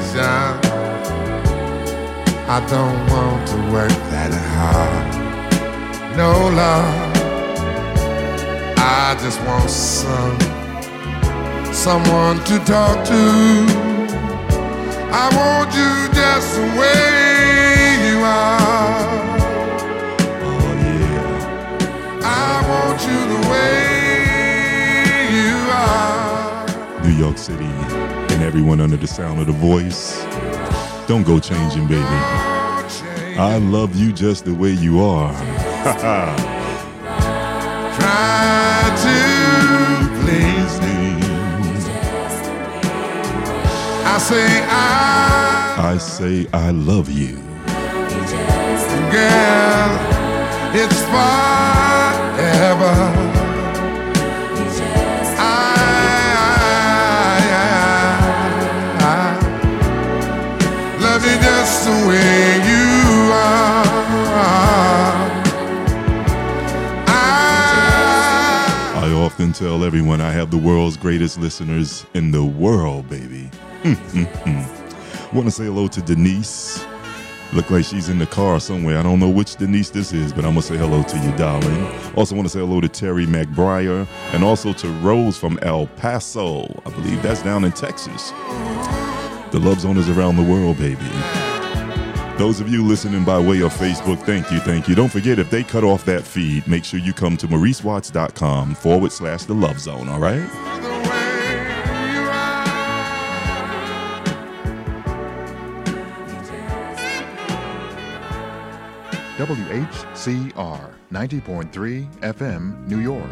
reason I don't want to work that hard. No love, I just want someone to talk to. I want you just the way you are. Oh yeah, I want you the way you are. New York City and everyone under the sound of the voice, don't go changing, baby. I love you just the way you are. Try to please me. I say I love you. Girl, it's forever. Just the way you are. I often tell everyone I have the world's greatest listeners in the world, baby. Want to say hello to Denise. Look like she's in the car somewhere. I don't know which Denise this is, but I'm going to say hello to you, darling. Also want to say hello to Terry McBriar and also to Rose from El Paso. I believe that's down in Texas. The Love Zone is around the world, baby. Those of you listening by way of Facebook, thank you. Don't forget, if they cut off that feed, make sure you come to MauriceWatts.com/The Love Zone, all right? WHCR 90.3 FM, New York.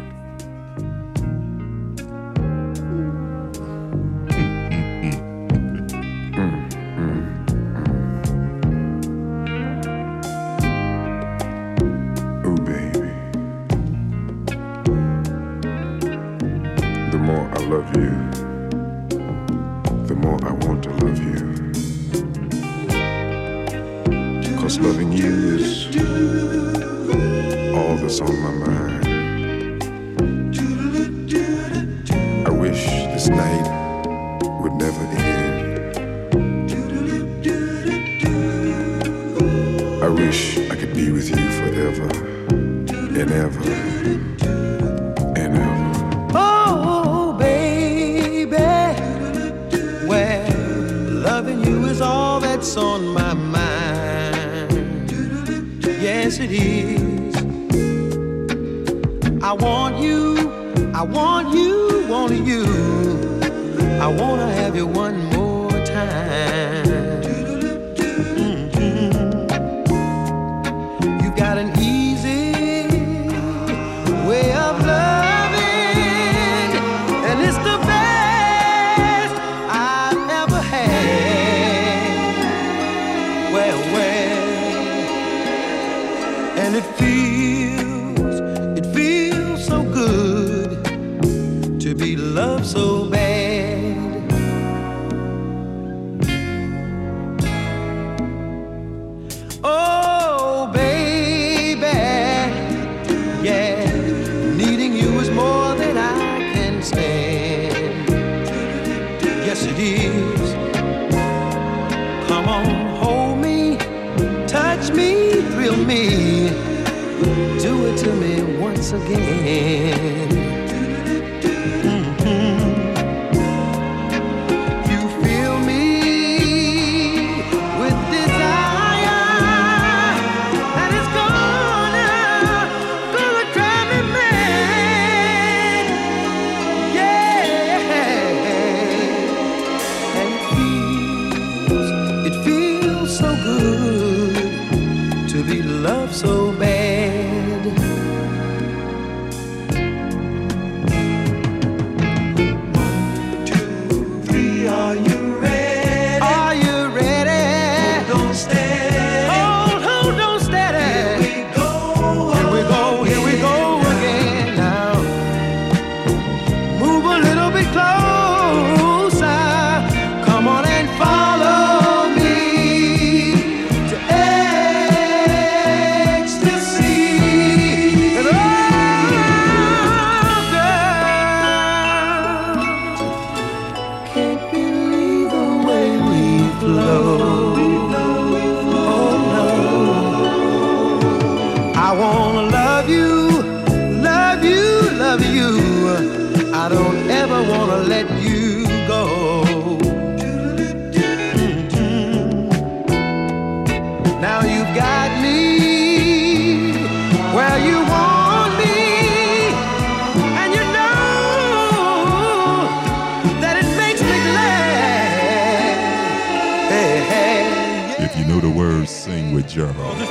If you know the words, sing with Gerald. It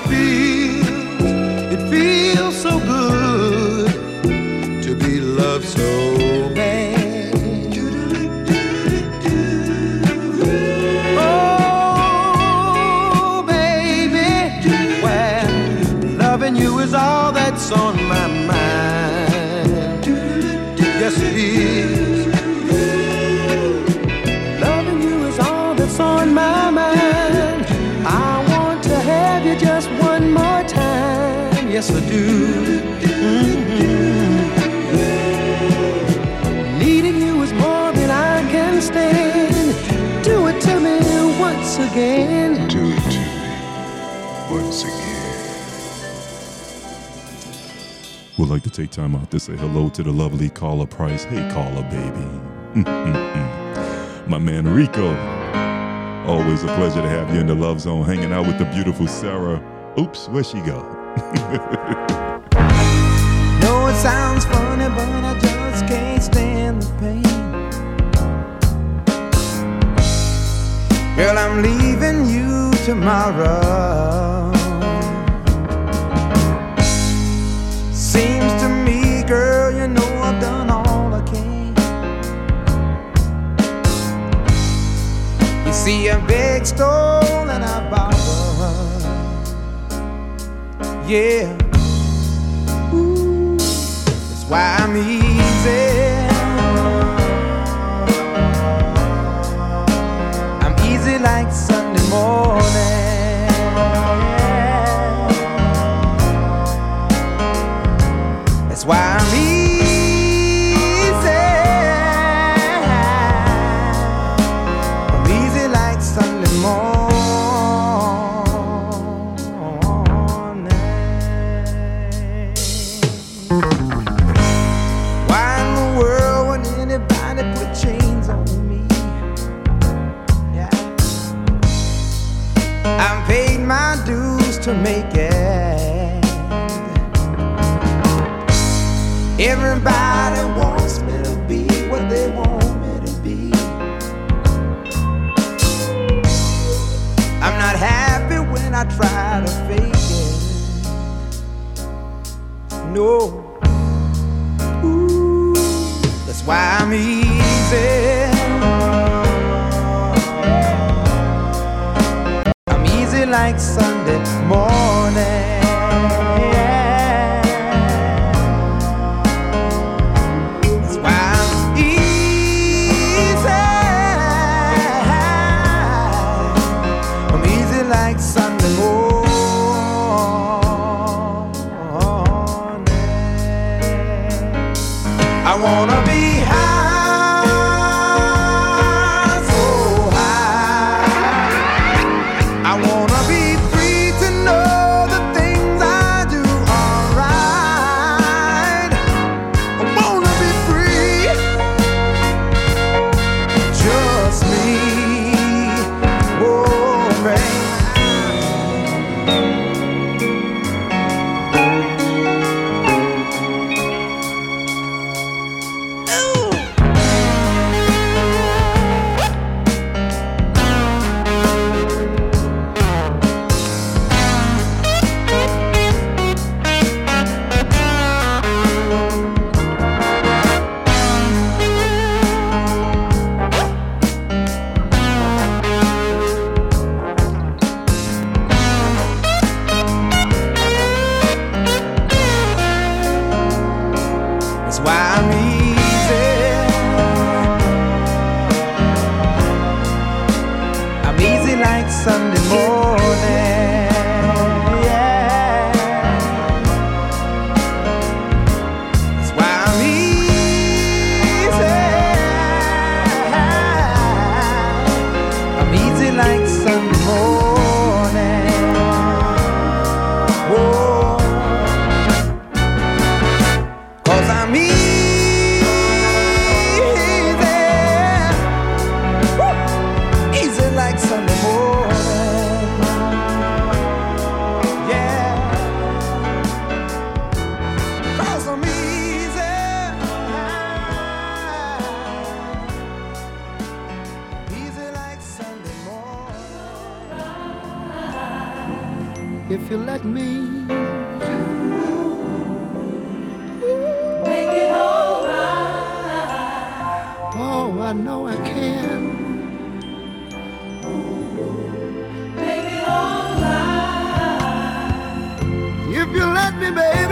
feels so good to be loved so bad. You is all that's on my mind. Yes, it is. Loving you is all that's on my mind. I want to have you just one more time. Yes, I do. Mm-hmm. Needing you is more than I can stand. Do it to me once again. Do it to me once again. Would like to take time out to say hello to the lovely Carla Price. Hey, Carla, baby. My man Rico. Always a pleasure to have you in the Love Zone, hanging out with the beautiful Sarah. Oops, where'd she go? No, it sounds funny, but I just can't stand the pain. Girl, I'm leaving you tomorrow. Seems to me, girl, you know I've done all I can. You see, I begged, stole, and I borrowed. Yeah. Ooh, that's why I'm easy. I'm easy like Sunday morning. Why I'm easy. I'm easy like Sunday morning. Why in the world would anybody put chains on me? Yeah. I've paid my dues to make it. Everybody wants me to be what they want me to be. I'm not happy when I try to fake it. No. Ooh, that's why I'm easy. I'm easy like Sunday morning. I wanna be high, so high. I wanna be free to know the things I do are right. I wanna be free, just me, oh man. Sunday morning. if you let me. Make it all right. Oh, I know I can. Make it all right. If you let me, baby.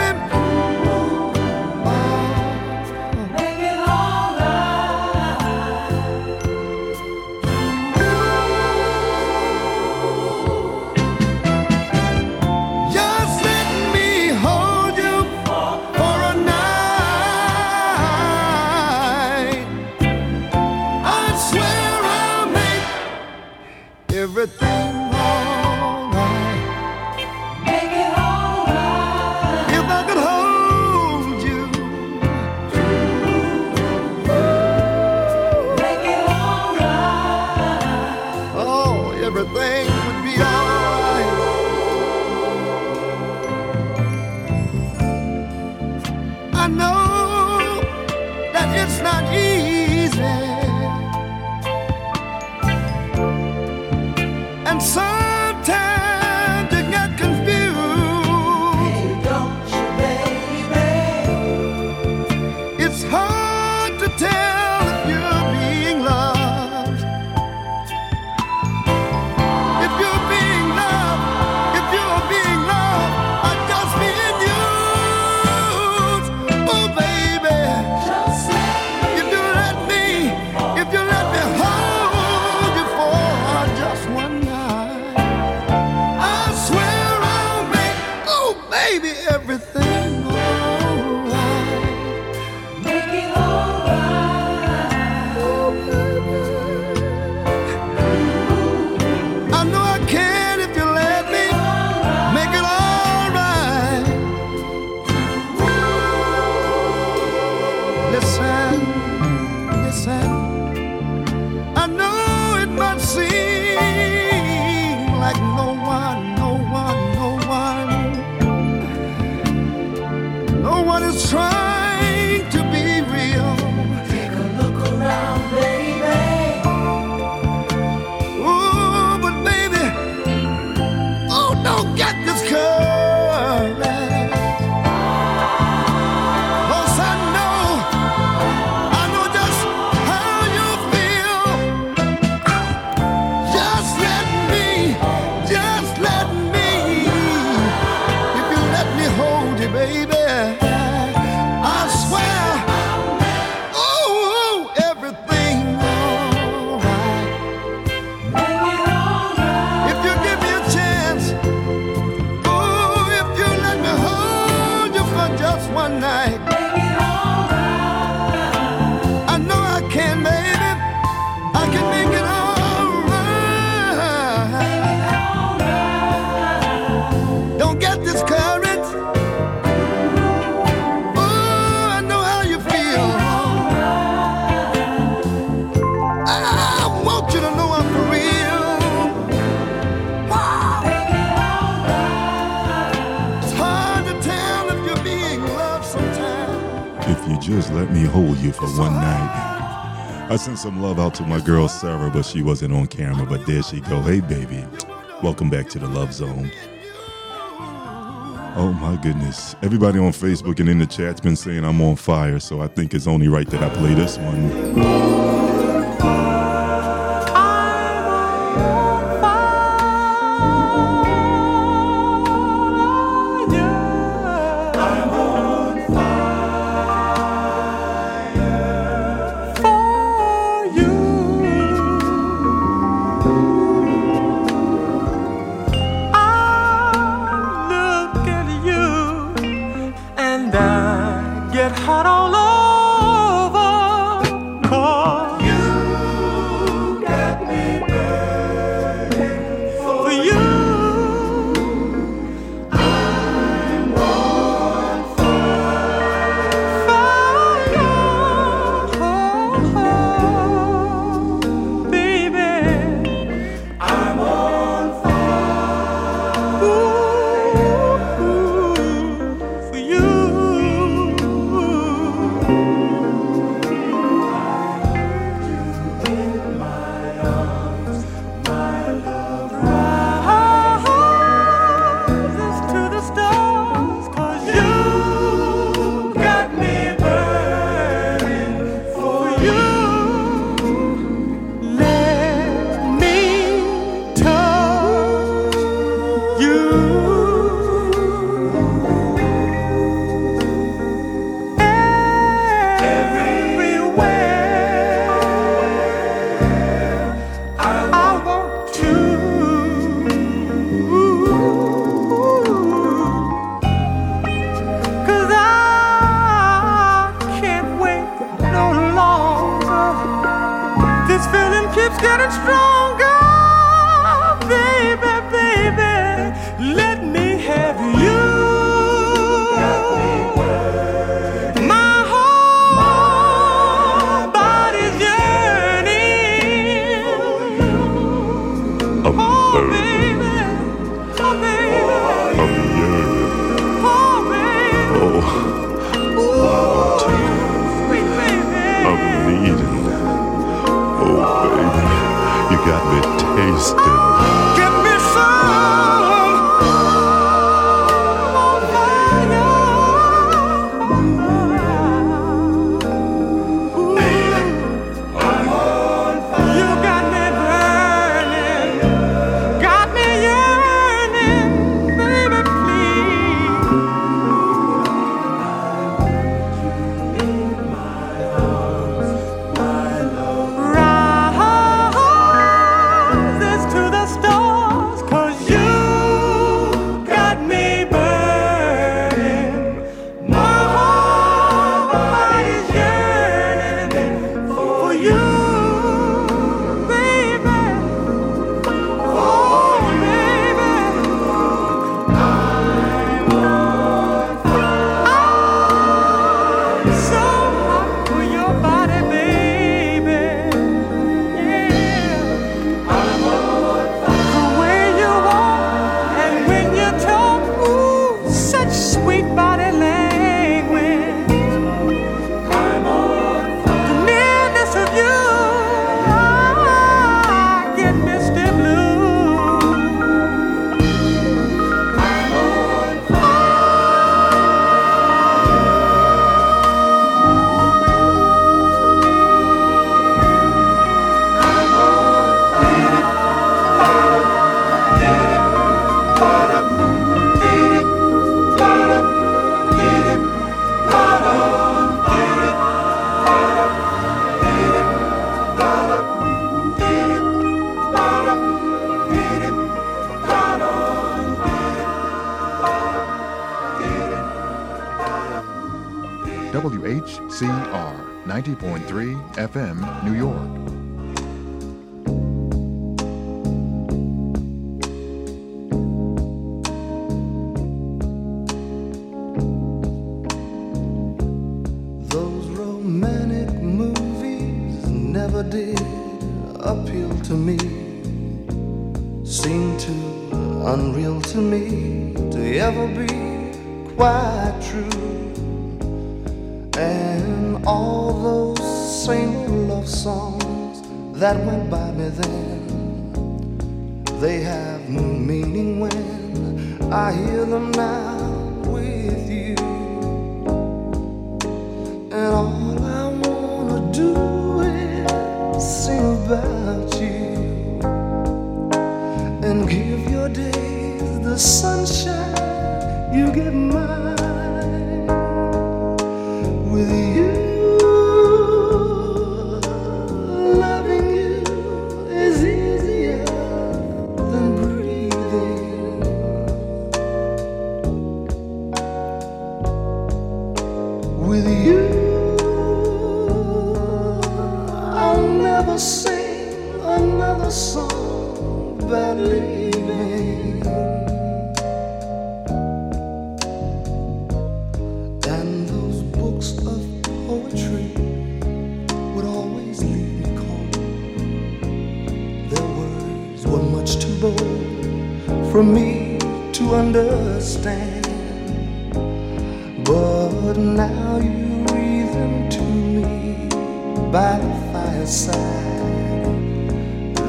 Just let me hold you for one night. I sent some love out to my girl Sarah, but she wasn't on camera, but there she go. Hey, baby. Welcome back to the Love Zone. Oh, my goodness. Everybody on Facebook and in the chat's been saying I'm on fire, so I think it's only right that I play this one. I'm on fire. I'm on fire. Hot all over, 'cause WHCR 90.3 FM, New York. That went by me then, they have no meaning when I hear them now with you. And all I wanna do is sing about you and give your days the sunshine you give mine. With you, for me to understand, but now you read them to me by the fireside.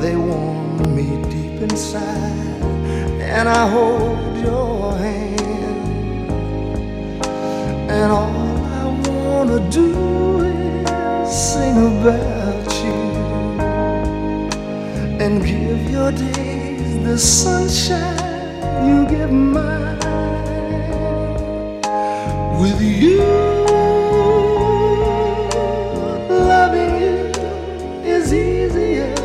They warm me deep inside, and I hold your hand. And all I wanna do is sing about you and give your days the sunshine you give mine. With you, loving you is easier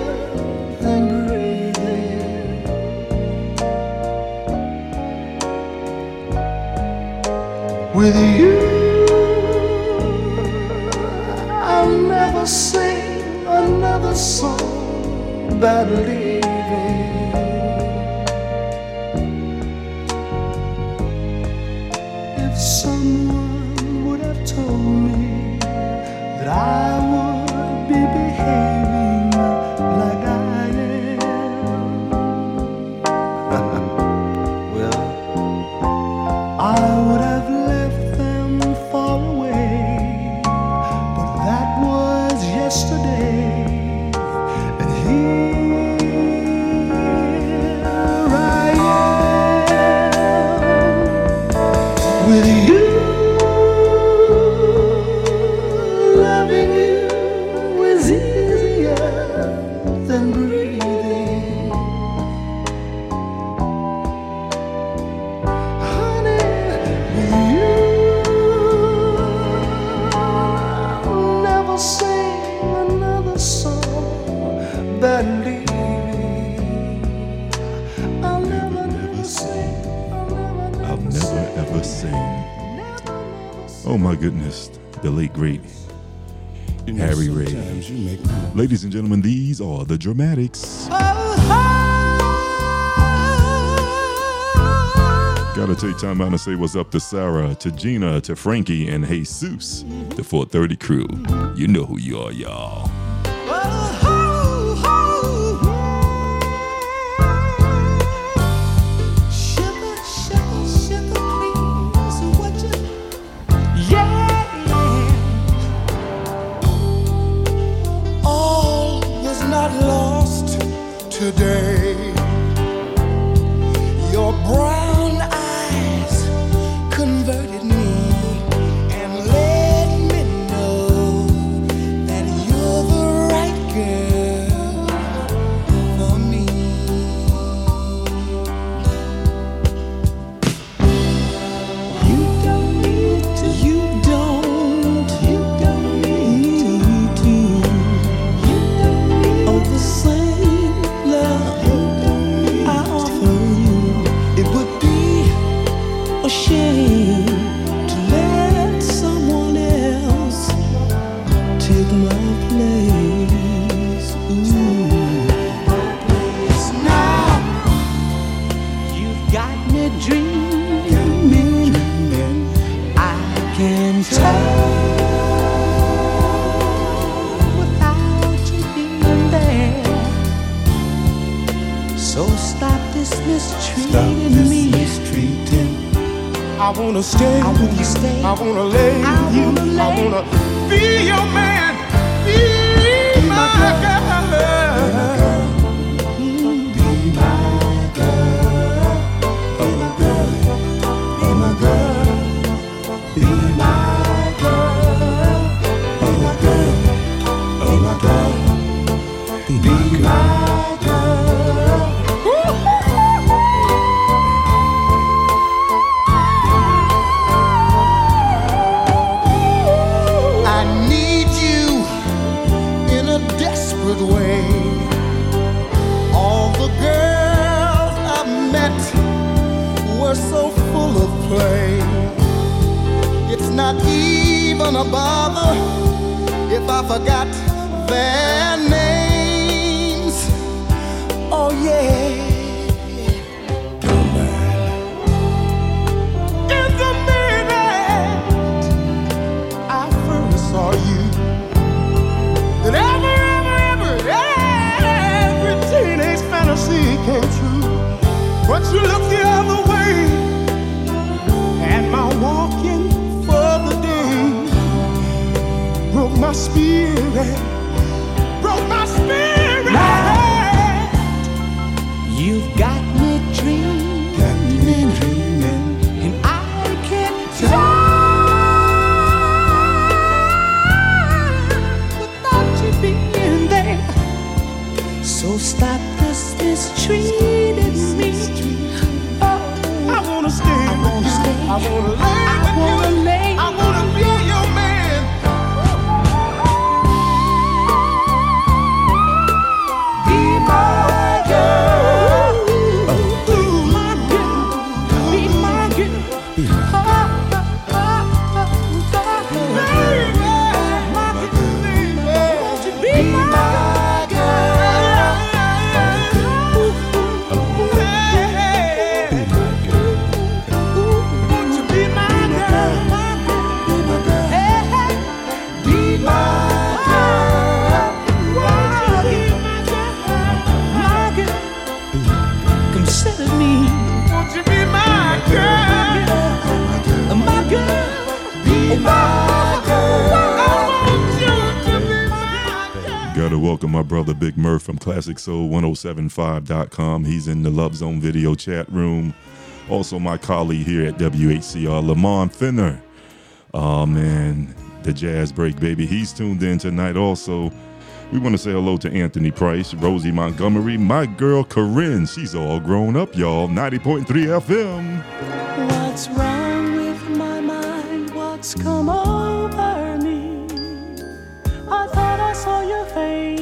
than breathing. With you, I'll never sing another song about leaving. Someone would have told me that I would be behaving like I am, with you, loving you is easier than breathing. Honey, with you, I'll never sing another song than leaving. Oh my goodness, the late great Harry Ray. Ladies and gentlemen, these are the Dramatics. Gotta take time out and say what's up to Sarah, to Gina, to Frankie, and Jesus, the 430 crew. You know who you are, y'all. Today, your brown eyes converted me and let me know that you're the right girl for me. You don't need to. Oh, the same. I wanna stay, I wanna stay, I wanna lay with you, I wanna be your man, be my girl, be my girl, be my girl, be my girl, be my girl, be my girl, be my girl, be my girl. It's not even a bother if I forgot their names. Oh yeah. Don't mind. In the minute I first saw you, that every teenage fantasy came true. But you looked the other way. Walking for the day broke my spirit, broke my spirit. Now, you've got me dreaming, and I can't die without you being there. So stop this mistreating me. Oh, I wanna stay. I wanna lay, I wanna lay, I wanna be your man. Be my girl, be my girl, be my girl, be my girl, be my girl. Gotta welcome my brother Big Murph from ClassicSoul1075.com. He's in the Love Zone video chat room. Also, my colleague here at WHCR, Lamont Finner. Oh, man, the Jazz Break, baby. He's tuned in tonight also. We want to say hello to Anthony Price, Rosie Montgomery, my girl Corinne. She's all grown up, y'all. 90.3 FM. What's wrong with my mind? What's come over me? I thought I saw your face,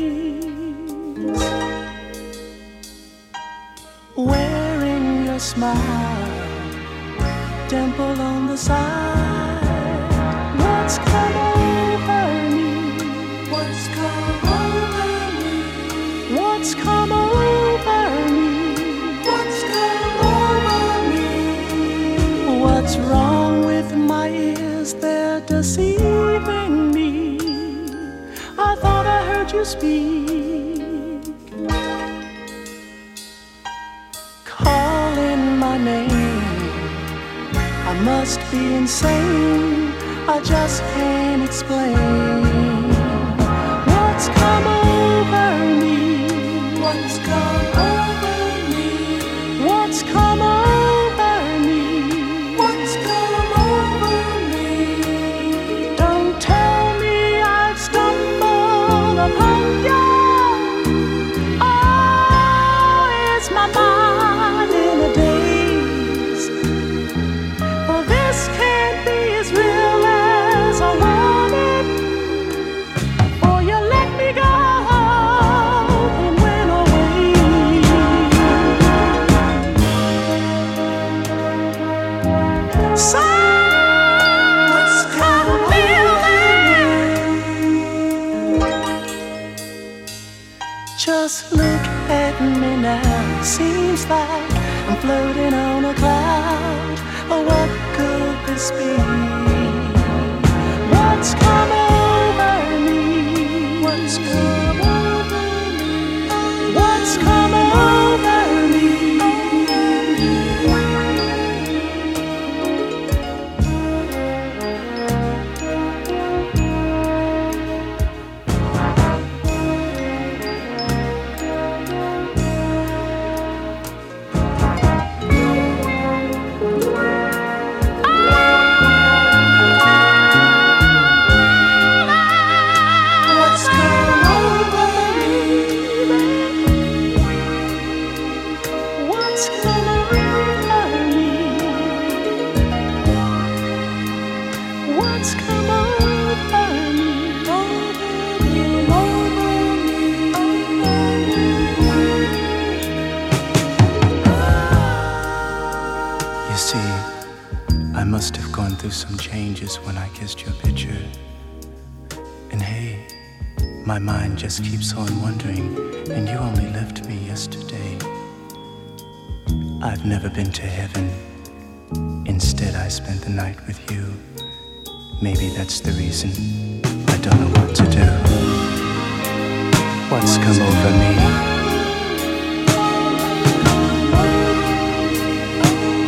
wearing your smile, dimple on the side. What's come over me? What's come over me? What's come over me? What's come over me? What's wrong with my ears? They're deceiving me. I thought I heard you speak, calling my name. I must be insane. I just can't explain. What's come over me? What's come over me? What's come over me? What's come over me? Don't tell me I've stumbled upon you. Oh, is my mind in a daze? For this can't be as real as I want it. Or you let me go. Just look at me now, seems like I'm floating on a cloud. Oh, what could this be? What's come over me? What's come over me? What's come over some changes when I kissed your picture. And hey, my mind just keeps on wondering, and you only left me yesterday. I've never been to heaven. Instead, I spent the night with you. Maybe that's the reason. I don't know what to do. What's come over me?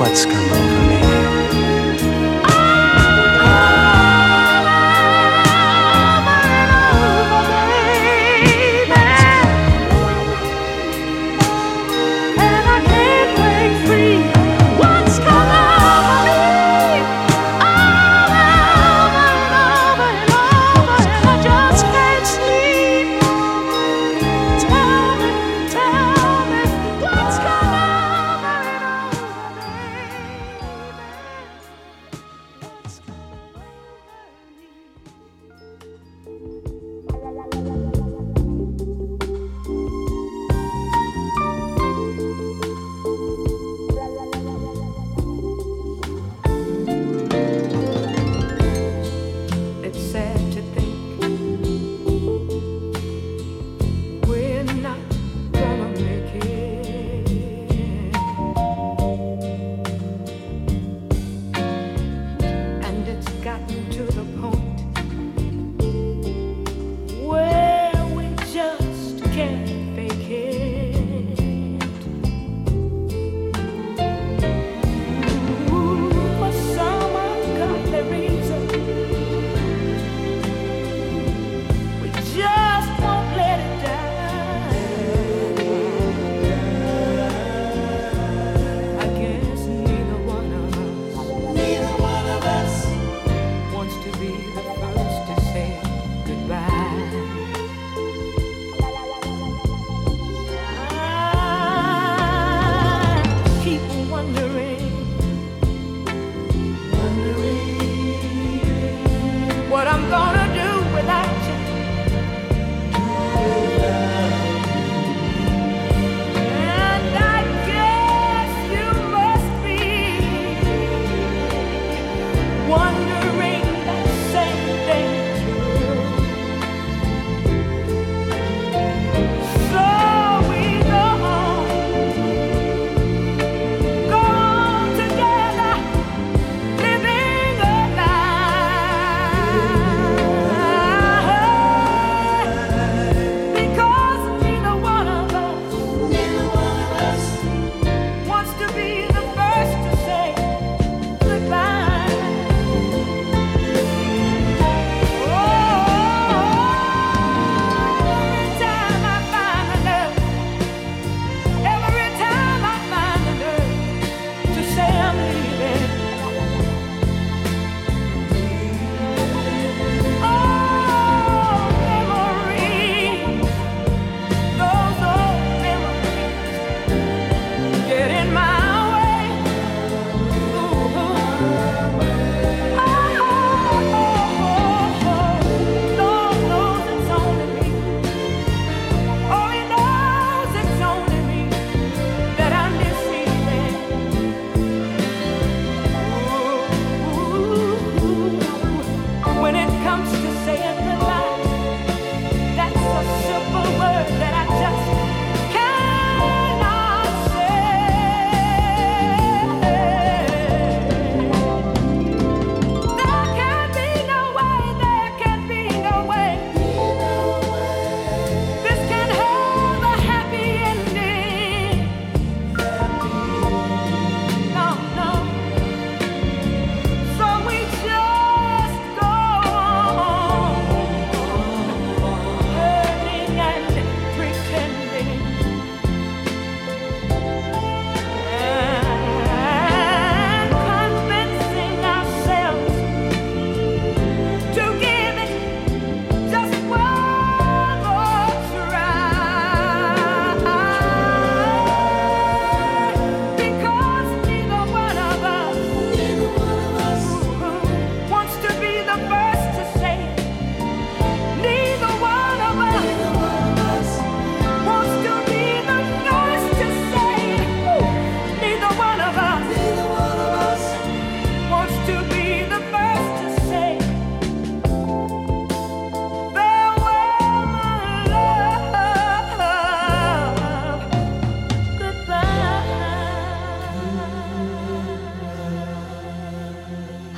What's come over me?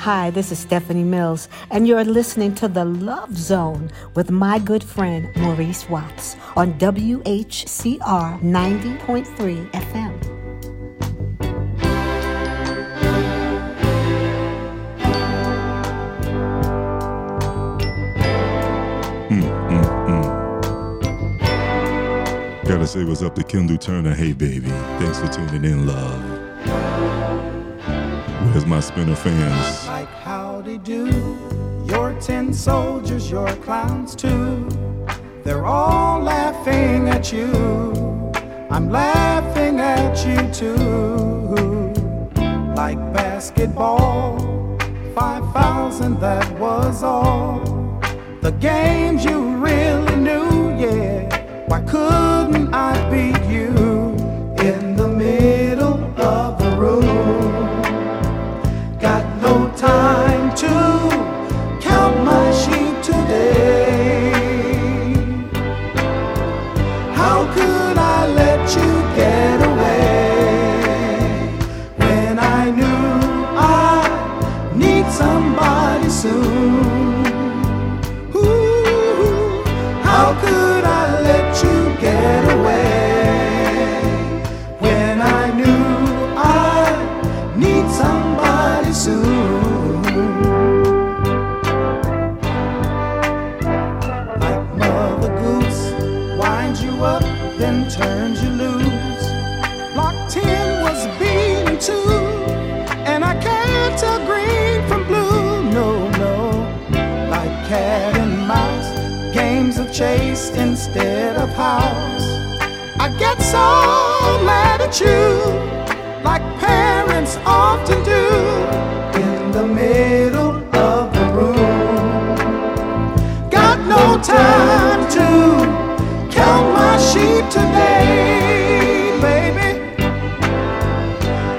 Hi, this is Stephanie Mills, and you're listening to The Love Zone with my good friend Maurice Watts on WHCR 90.3 FM. Gotta say what's up to Kendu Turner. Hey, baby. Thanks for tuning in, love. Where's my Spinner fans? Like howdy do. Your tin soldiers, your clowns too. They're all laughing at you. I'm laughing at you too. Like basketball, 5,000, that was all. The games you really knew, yeah. Why couldn't I beat you in the middle of the room? Got no time to count my sheep today. How could I let you get away when I knew I need somebody soon? Ooh, how could I you get away when I knew I need somebody soon? Like Mother Goose winds you up, then turns you loose. Block 10 was beaten too, and I can't tell green from blue, no, no. Like cat and mouse, games of chase instead of house. I get so mad at you, like parents often do. In the middle of the room, got no time to count my sheep today, baby.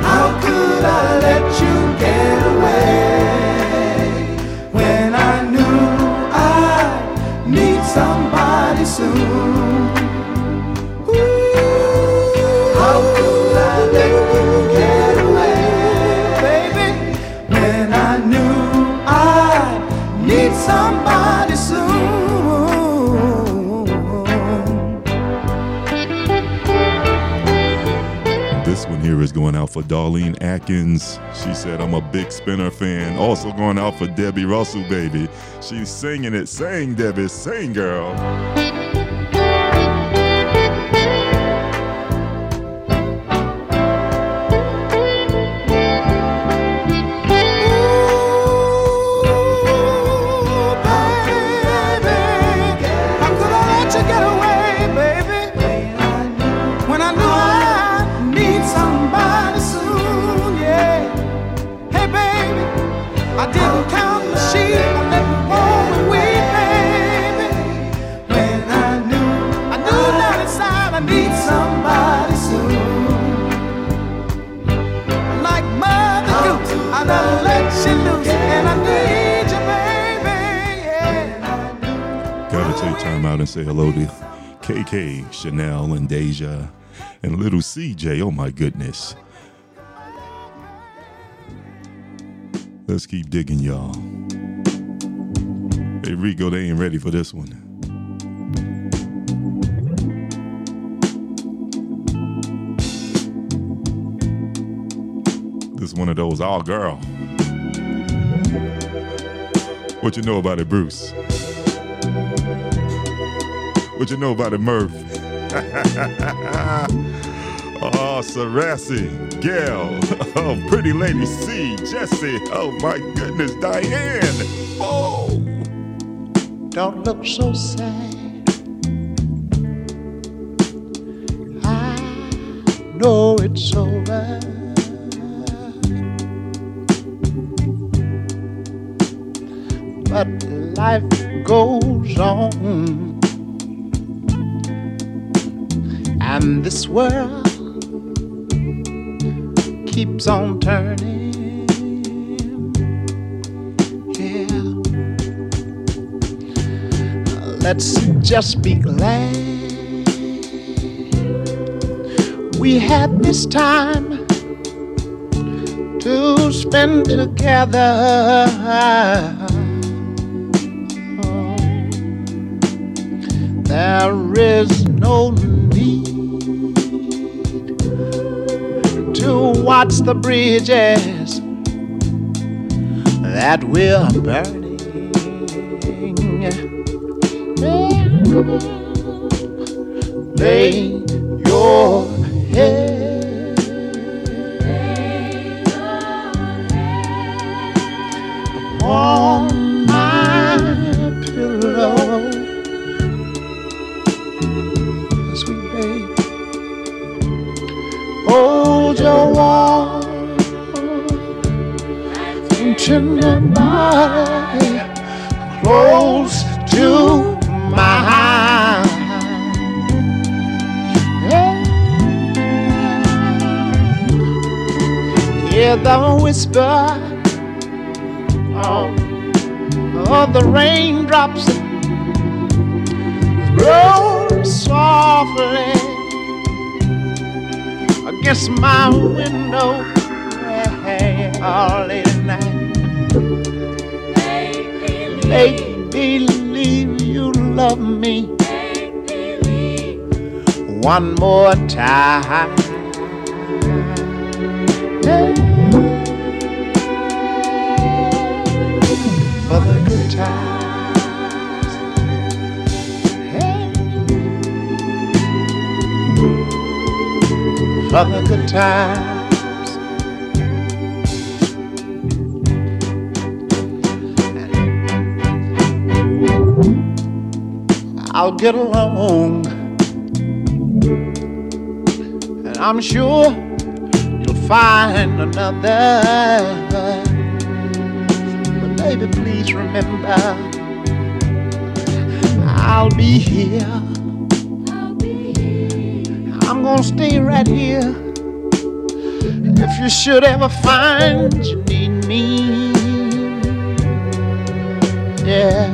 How could I let you get away? Somebody soon. Ooh, how could I let you get away, baby, when I knew I need somebody soon? This one here is going out for Darlene Atkins. She said, I'm a big Spinner fan. Also going out for Debbie Russell, baby. She's singing it. Sing, Debbie. Sing, girl. And say hello to KK, Chanel, and Deja, and little CJ. Oh my goodness. Let's keep digging, y'all. Hey, Rico, they ain't ready for this one. This is one of those all girl. What you know about it, Bruce? What you know about it, Murph? Oh, Sarassi, Gail, oh, Pretty Lady C, Jesse, oh my goodness, Diane, oh! Don't look so sad, I know it's over. But life goes on, and this world keeps on turning, yeah. Let's just be glad we had this time to to spend it together. Oh, there is no need to watch the bridges that we're burning. Lay your head. On my pillow, sweet babe, hold your warm and tender body close to mine. Hear the whisper of the raindrops roll softly against my window, hey, all late at night. Make believe you love me. One more time. For the good times, hey. For the good times, and I'll get along, and I'm sure you'll find another. Baby, please remember, I'll be here. I'm gonna stay right here. If you should ever find you need me, yeah,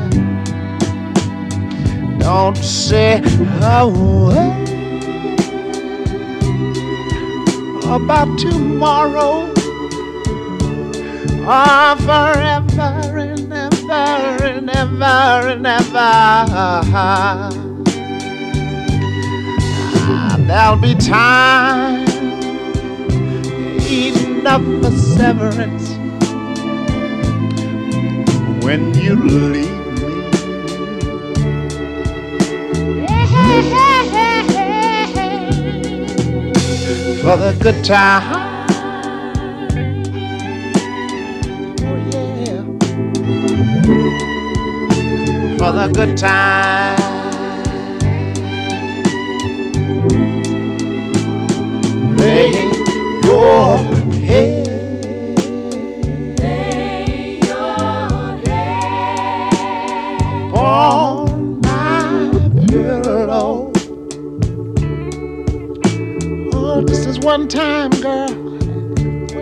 don't say a word about tomorrow. Oh, forever and ever and ever and ever, there'll be time enough for severance when you leave me for the good time. For the good time, lay your head. Lay your head on my pillow. Oh, this is one time, girl. One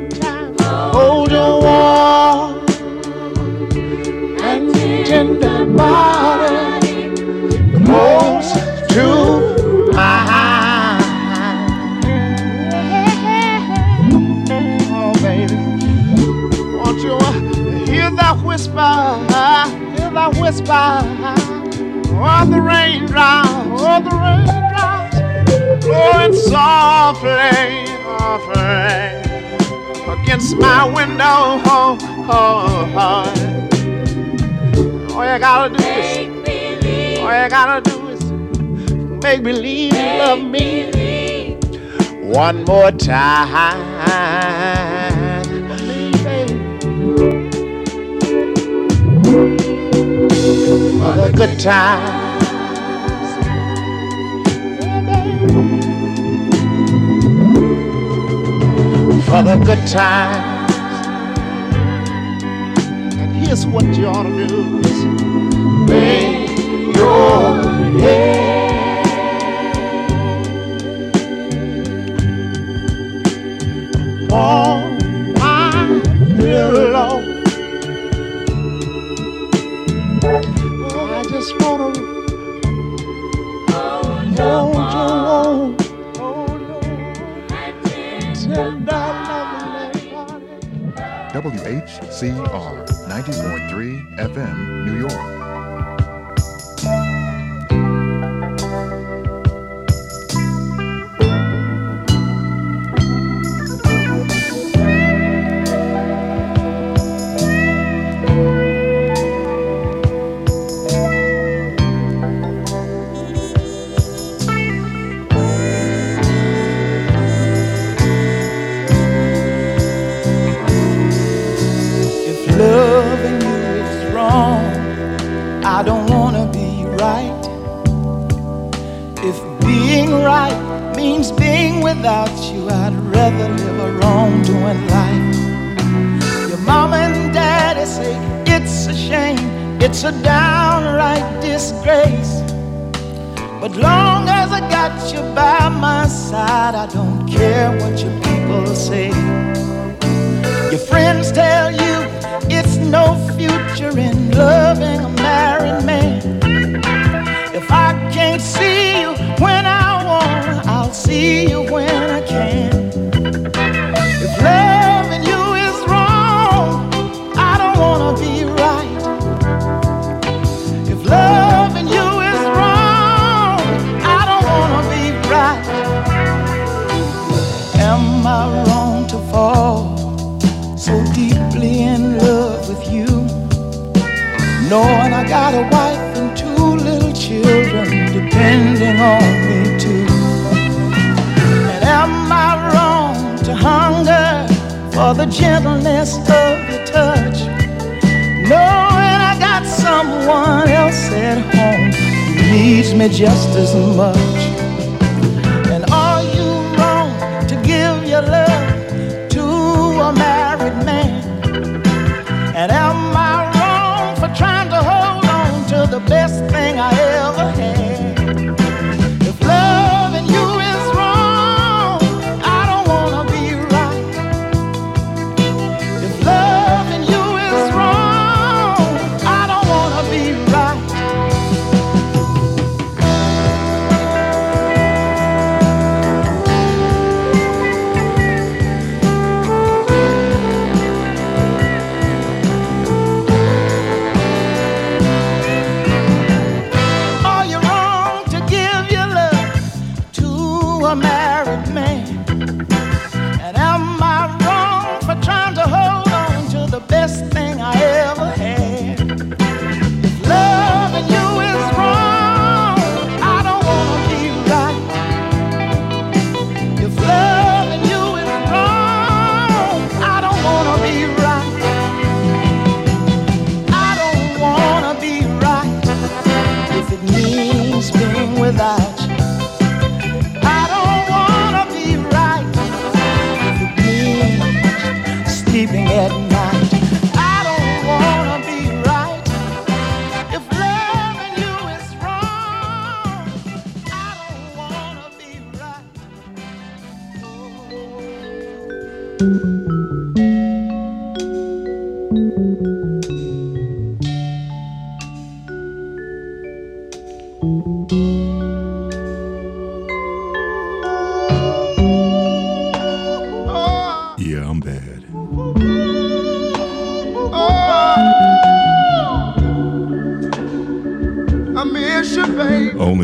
time. Hold your wall. Tender body close to mine. Oh, baby, won't you hear that whisper? Hear that whisper? Oh, the raindrops, oh, the raindrops blowing softly, softly against my window. Oh, oh, oh. All you gotta do is make, all you gotta do is make believe you love me. Believe. One more time. For the good times. For the good times. Here's what you ought to do is lay your head on my pillow. Oh, I just want to hold you warm, hold you warm, tender loving body. WHCR 90.3 FM, New York.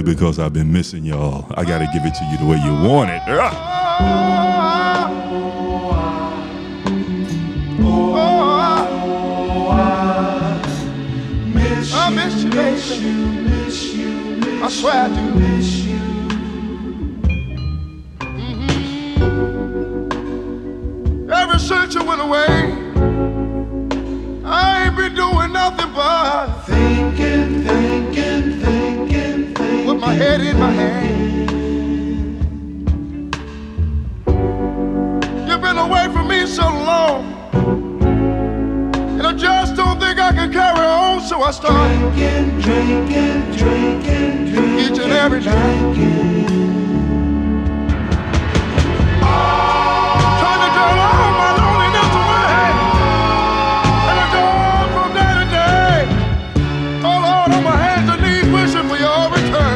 Because I've been missing y'all. I gotta give it to you the way you want it. Miss you. I swear I do. Miss you. Mm-hmm. Ever since you went away, I ain't been doing nothing but thinking. My head in my hand. You've been away from me so long, and I just don't think I can carry on. So I start drinking each and every night, trying to drown all my loneliness away. And I go on from day to day, all out on my hands and knees, wishing for your return.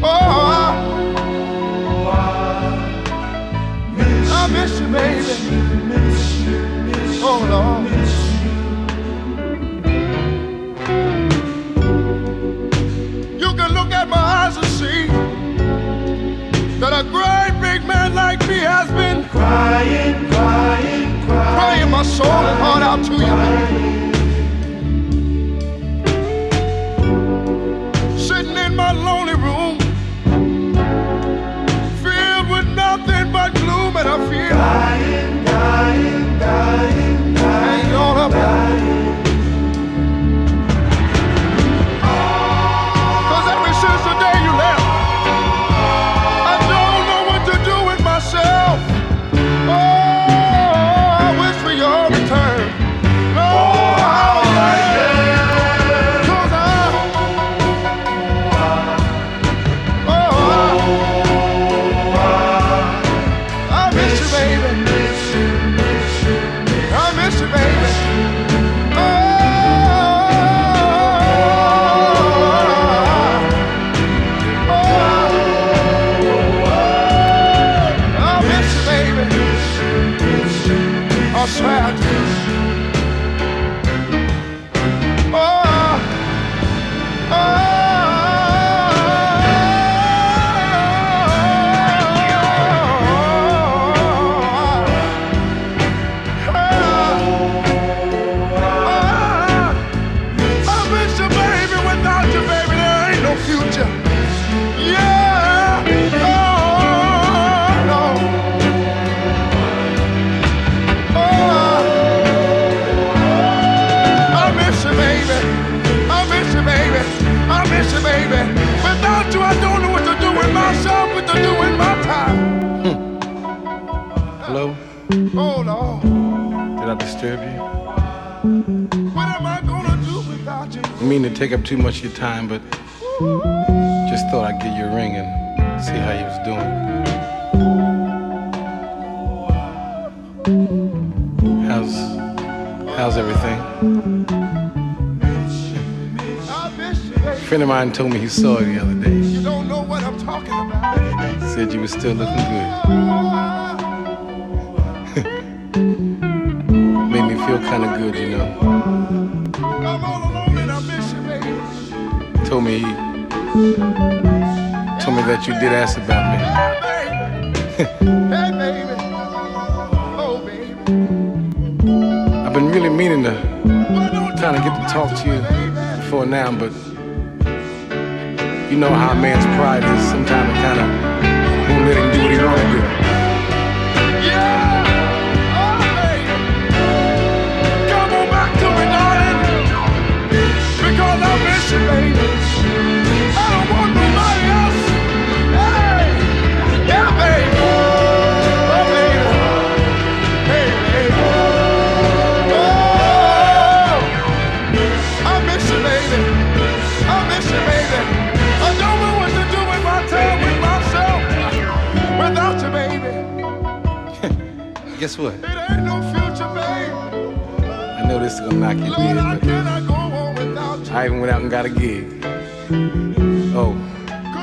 Oh, get my eyes to see that a great big man like me has been crying, crying, crying, crying my soul and heart out to you. Sitting in my lonely room, filled with nothing but gloom, and I feel dying, dying, dying, dying, ain't gonna die. Take up too much of your time, but just thought I'd give you a ring and see how you was doing. How's everything? A friend of mine told me he saw you the other day. You don't know what I'm talking about. He said you were still looking good. Made me feel kind of good, you know. Told me that you did ask about me. Hey, baby. Oh, baby. I've been really meaning to kind of get to talk to you before now, but you know how a man's pride is. Sometimes it kind of won't let him do what he want to do. Guess what? It ain't no future, babe. I know this is gonna knock you dead, but I even went out and got a gig. Oh,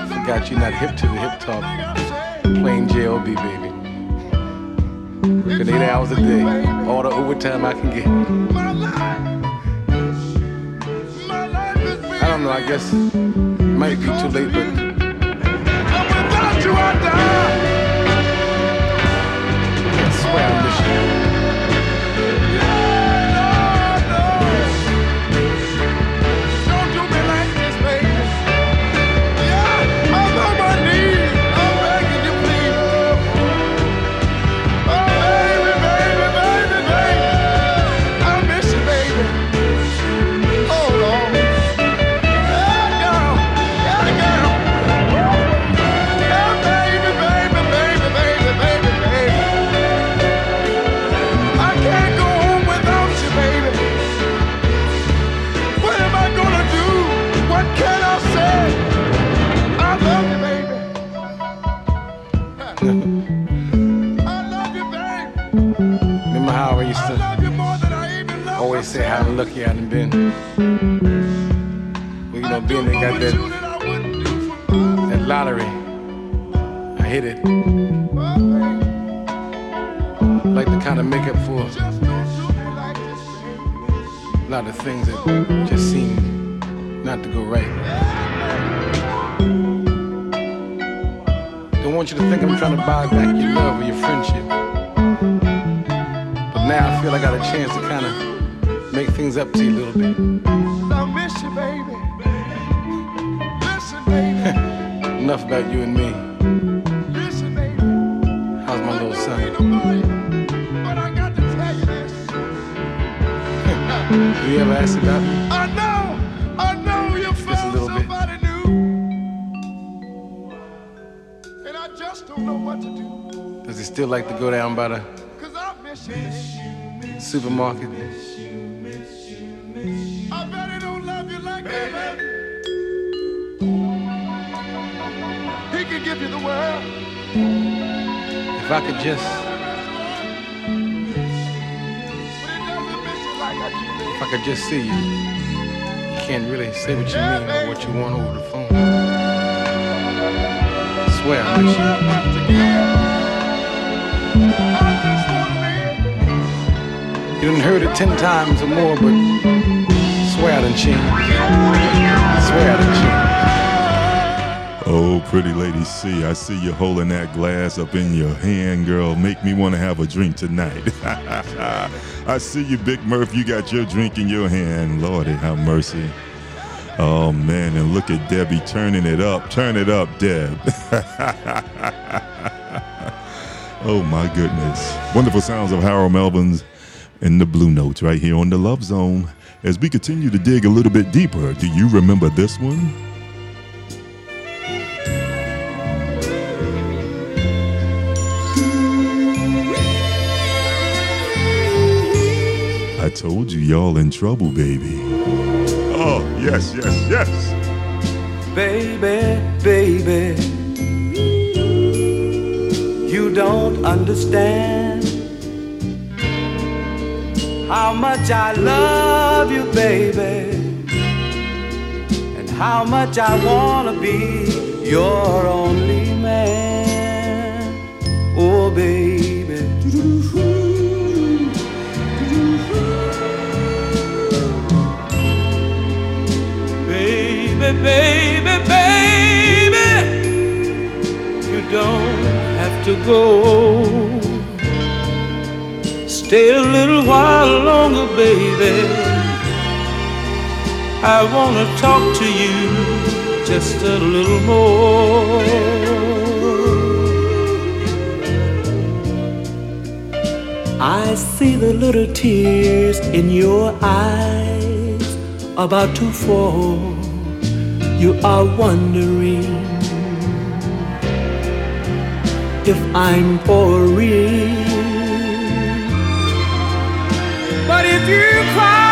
forgot you're not hip to the hip talk. Plain JLB, baby. Working 8 hours a day, all the overtime I can get. I don't know. I guess it might be too late, but without you, I die. Lucky I done been. Well, you know, Ben, they got that lottery. I hit it. Like to kind of make up for a lot of things that just seem not to go right. don't want you to think I'm trying to buy back your love or your friendship. But now I feel I got a chance to kind of make things up to you a little bit. I miss you, baby. Listen, baby. Enough about you and me. Listen, baby. How's my little son? But I got to tell you this. Do you ever ask about me? I know you found somebody new. And I just don't know what to do. Does he still like to go down by the... supermarket. I bet he don't love you like that, baby. He could give you the world. If I could just... If I could just see you. You can't really say what you mean or what you want over the phone. I swear I miss you. You done heard it 10 times or more, but swear I done changed. Swear I done changed. Oh, pretty lady C, I see you holding that glass up in your hand, girl. Make me want to have a drink tonight. I see you, Big Murph. You got your drink in your hand. Lordy, have mercy. Oh, man, and look at Debbie turning it up. Turn it up, Deb. Oh, my goodness. Wonderful sounds of Harold Melvin's and the Blue Notes right here on The Love Zone. As we continue to dig a little bit deeper, do you remember this one? I told you y'all in trouble, baby. Oh, yes, yes, yes. Baby, baby, you don't understand how much I love you, baby, and how much I wanna be your only man. Oh, baby. Baby, baby, baby, you don't have to go. Stay a little while longer, baby. I wanna talk to you just a little more. I see the little tears in your eyes about to fall. You are wondering if I'm for real. But if you cry